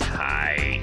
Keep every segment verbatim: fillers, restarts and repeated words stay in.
Hi.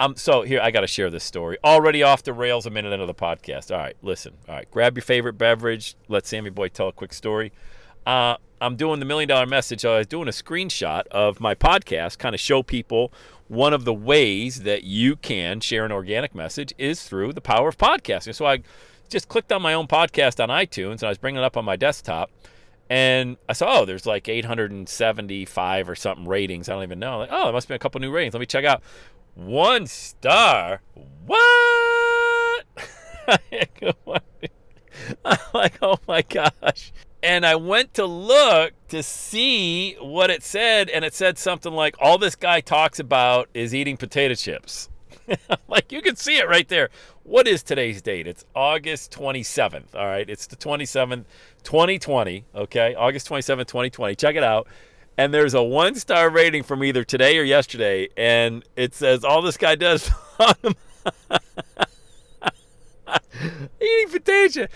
Um, so here, I got to share this story. Already off the rails a minute into the podcast. All right, listen. All right, grab your favorite beverage. Let Sammy Boy tell a quick story. Uh, I'm doing the Million Dollar Message. I was doing a screenshot of my podcast, kind of show people one of the ways that you can share an organic message is through the power of podcasting. So I just clicked on my own podcast on iTunes, and I was bringing it up on my desktop, and I saw, oh, there's like eight hundred seventy-five or something ratings. I don't even know. I'm like, oh, there must be a couple new ratings. Let me check out. One star. What? I'm like, oh, my gosh. And I went to look to see what it said, and it said something like, all this guy talks about is eating potato chips. Like, you can see it right there. What is today's date? It's August twenty-seventh, all right? It's the twenty-seventh, twenty twenty, okay? August twenty-seventh, twenty twenty. Check it out. And there's a one-star rating from either today or yesterday, and it says, all this guy does eating potato chips.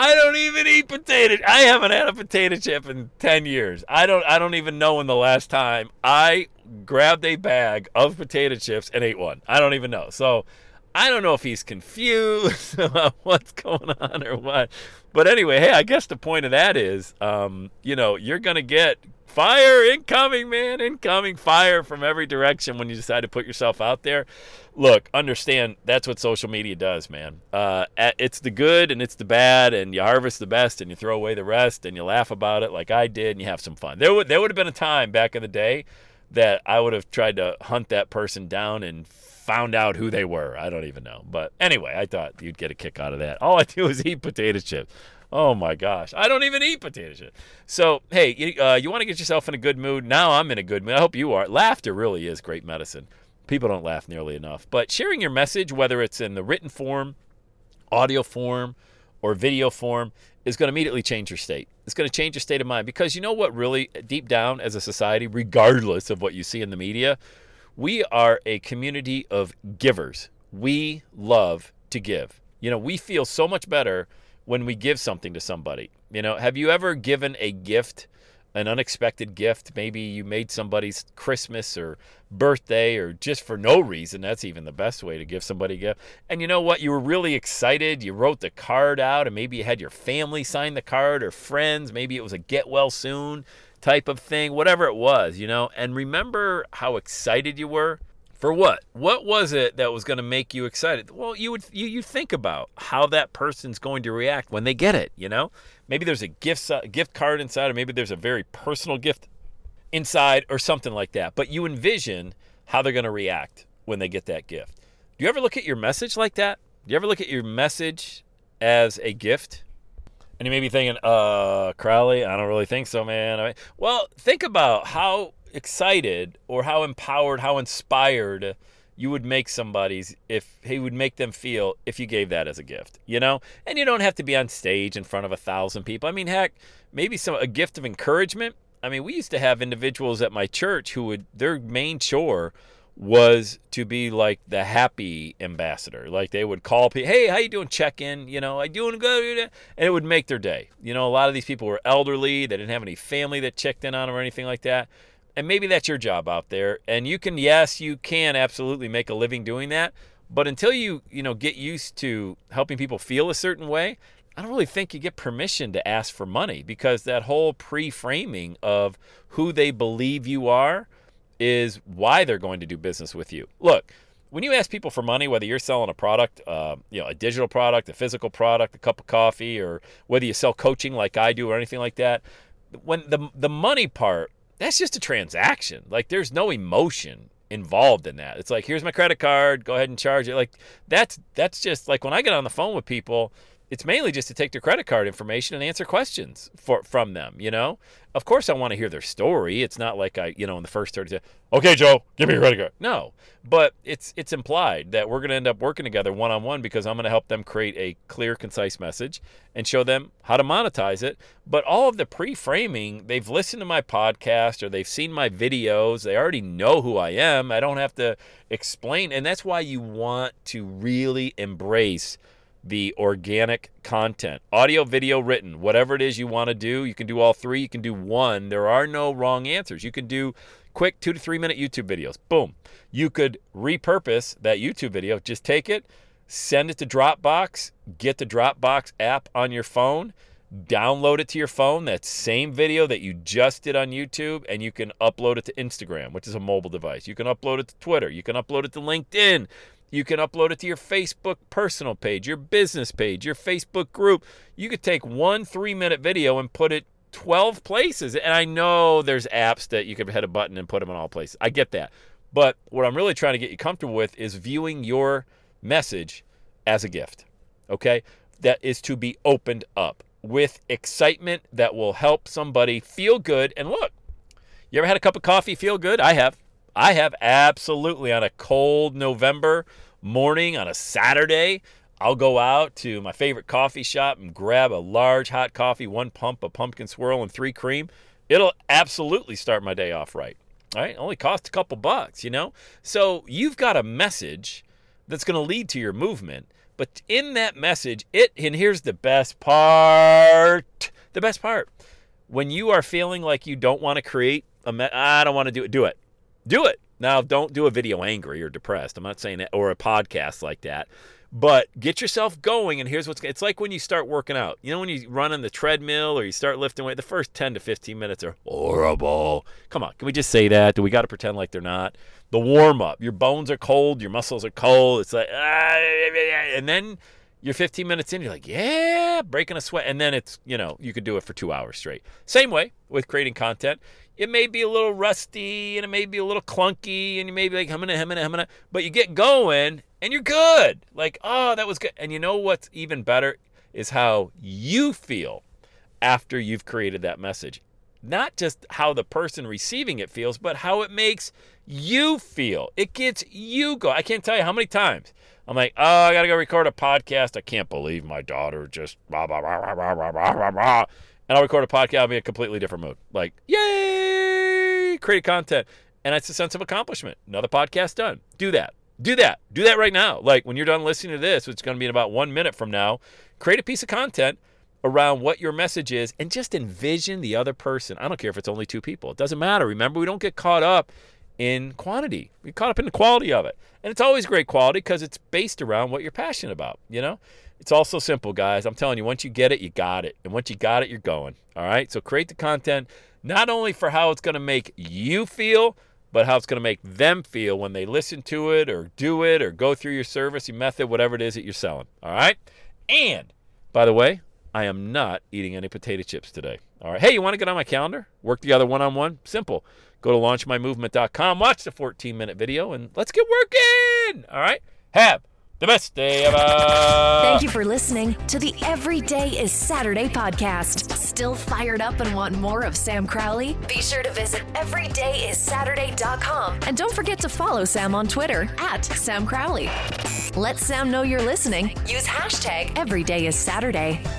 I don't even eat potato. I haven't had a potato chip in ten years. I don't I don't even know when the last time I grabbed a bag of potato chips and ate one. I don't even know. So I don't know if he's confused about what's going on or what. But anyway, hey, I guess the point of that is, um, you know, you're going to get fire incoming, man, incoming fire from every direction when you decide to put yourself out there. Look, understand that's what social media does, man. Uh, it's the good and it's the bad, and you harvest the best and you throw away the rest and you laugh about it like I did and you have some fun. There would there would have been a time back in the day that I would have tried to hunt that person down and found out who they were. I don't even know. But anyway, I thought you'd get a kick out of that. All I do is eat potato chips. Oh, my gosh. I don't even eat potato chips. So, hey, you, uh, you want to get yourself in a good mood? Now I'm in a good mood. I hope you are. Laughter really is great medicine. People don't laugh nearly enough. But sharing your message, whether it's in the written form, audio form, or video form, is going to immediately change your state. It's going to change your state of mind. Because you know what really, deep down as a society, regardless of what you see in the media, we are a community of givers. We love to give. You know, we feel so much better when we give something to somebody. You know, have you ever given a gift, an unexpected gift? Maybe you made somebody's Christmas or birthday or just for no reason. That's even the best way to give somebody a gift. And you know what? You were really excited. You wrote the card out, and maybe you had your family sign the card or friends. Maybe it was a get well soon type of thing, whatever it was, you know. And remember how excited you were? For what? What was it that was going to make you excited? Well, you would you you think about how that person's going to react when they get it, you know? Maybe there's a gift a gift card inside, or maybe there's a very personal gift inside or something like that. But you envision how they're going to react when they get that gift. Do you ever look at your message like that? Do you ever look at your message as a gift? And you may be thinking, uh, Crowley, I don't really think so, man. I mean, well, think about how excited or how empowered, how inspired you would make somebody's if he would make them feel if you gave that as a gift, you know? And you don't have to be on stage in front of a thousand people. I mean, heck, maybe some a gift of encouragement. I mean, we used to have individuals at my church who would, their main chore was to be like the happy ambassador. Like they would call people, hey, how you doing? Check in, you know, I doing good. And it would make their day. You know, a lot of these people were elderly. They didn't have any family that checked in on them or anything like that. And maybe that's your job out there. And you can, yes, you can absolutely make a living doing that. But until you, you know, get used to helping people feel a certain way, I don't really think you get permission to ask for money, because that whole pre-framing of who they believe you are is why they're going to do business with you. Look, when you ask people for money, whether you're selling a product, uh, you know, a digital product, a physical product, a cup of coffee, or whether you sell coaching like I do or anything like that, when the the money part, that's just a transaction. Like there's no emotion involved in that. It's like, here's my credit card, go ahead and charge it. Like that's that's just like when I get on the phone with people, it's mainly just to take their credit card information and answer questions for from them, you know? Of course I want to hear their story. It's not like I, you know, in the first thirty, okay, Joe, give me your credit card. No, but it's it's implied that we're going to end up working together one-on-one, because I'm going to help them create a clear, concise message and show them how to monetize it. But all of the pre-framing, they've listened to my podcast or they've seen my videos. They already know who I am. I don't have to explain. And that's why you want to really embrace the organic content, audio, video, written, whatever it is you want to do. You can do all three. You can do one. There are no wrong answers. You can do quick two to three minute YouTube videos. Boom. You could repurpose that YouTube video. Just take it, send it to Dropbox, get the Dropbox app on your phone, download it to your phone, that same video that you just did on YouTube, and you can upload it to Instagram, which is a mobile device. You can upload it to Twitter. You can upload it to LinkedIn. You can upload it to your Facebook personal page, your business page, your Facebook group. You could take one three-minute video and put it twelve places. And I know there's apps that you could hit a button and put them in all places. I get that. But what I'm really trying to get you comfortable with is viewing your message as a gift, okay? That is to be opened up with excitement that will help somebody feel good. And look, you ever had a cup of coffee feel good? I have. I have absolutely. On a cold November morning on a Saturday, I'll go out to my favorite coffee shop and grab a large hot coffee, one pump, a pumpkin swirl, and three cream. It'll absolutely start my day off right. All right, it only costs a couple bucks, you know? So you've got a message that's going to lead to your movement. But in that message, it, and here's the best part, the best part. When you are feeling like you don't want to create, a me- I don't want to do it, do it. Do it. Now, don't do a video angry or depressed. I'm not saying that, or a podcast like that. But get yourself going, and here's what's, it's like when you start working out. You know when you run on the treadmill or you start lifting weight, the first ten to fifteen minutes are horrible. Come on, can we just say that? Do we got to pretend like they're not? The warm-up, your bones are cold, your muscles are cold. It's like, ah, and then you're fifteen minutes in, you're like, yeah, breaking a sweat. And then it's, you know, you could do it for two hours straight. Same way with creating content. It may be a little rusty and it may be a little clunky and you may be like, I'm gonna, I'm gonna, I'm gonna, but you get going and you're good. Like, oh, that was good. And you know what's even better is how you feel after you've created that message. Not just how the person receiving it feels, but how it makes you feel. It gets you going. I can't tell you how many times I'm like, oh, I got to go record a podcast. I can't believe my daughter just blah, blah, blah, blah, blah, blah, blah. And I'll record a podcast. I'll be in a completely different mood. Like, yay, created content. And it's a sense of accomplishment. Another podcast done. Do that. Do that. Do that right now. Like when you're done listening to this, it's going to be in about one minute from now. Create a piece of content around what your message is and just envision the other person. I don't care if it's only two people. It doesn't matter. Remember, we don't get caught up in quantity. We caught up in the quality of it. And it's always great quality because it's based around what you're passionate about, you know? It's all so simple, guys. I'm telling you, once you get it, you got it. And once you got it, you're going, all right? So create the content not only for how it's going to make you feel, but how it's going to make them feel when they listen to it or do it or go through your service, your method, whatever it is that you're selling, all right? And, by the way, I am not eating any potato chips today. All right. Hey, you want to get on my calendar? Work together one-on-one? Simple. Go to launch my movement dot com. Watch the fourteen-minute video, and let's get working. All right. Have the best day ever. Thank you for listening to the Everyday is Saturday podcast. Still fired up and want more of Sam Crowley? Be sure to visit every day is saturday dot com. And don't forget to follow Sam on Twitter at Sam Crowley. Let Sam know you're listening. Use hashtag everyday is Saturday.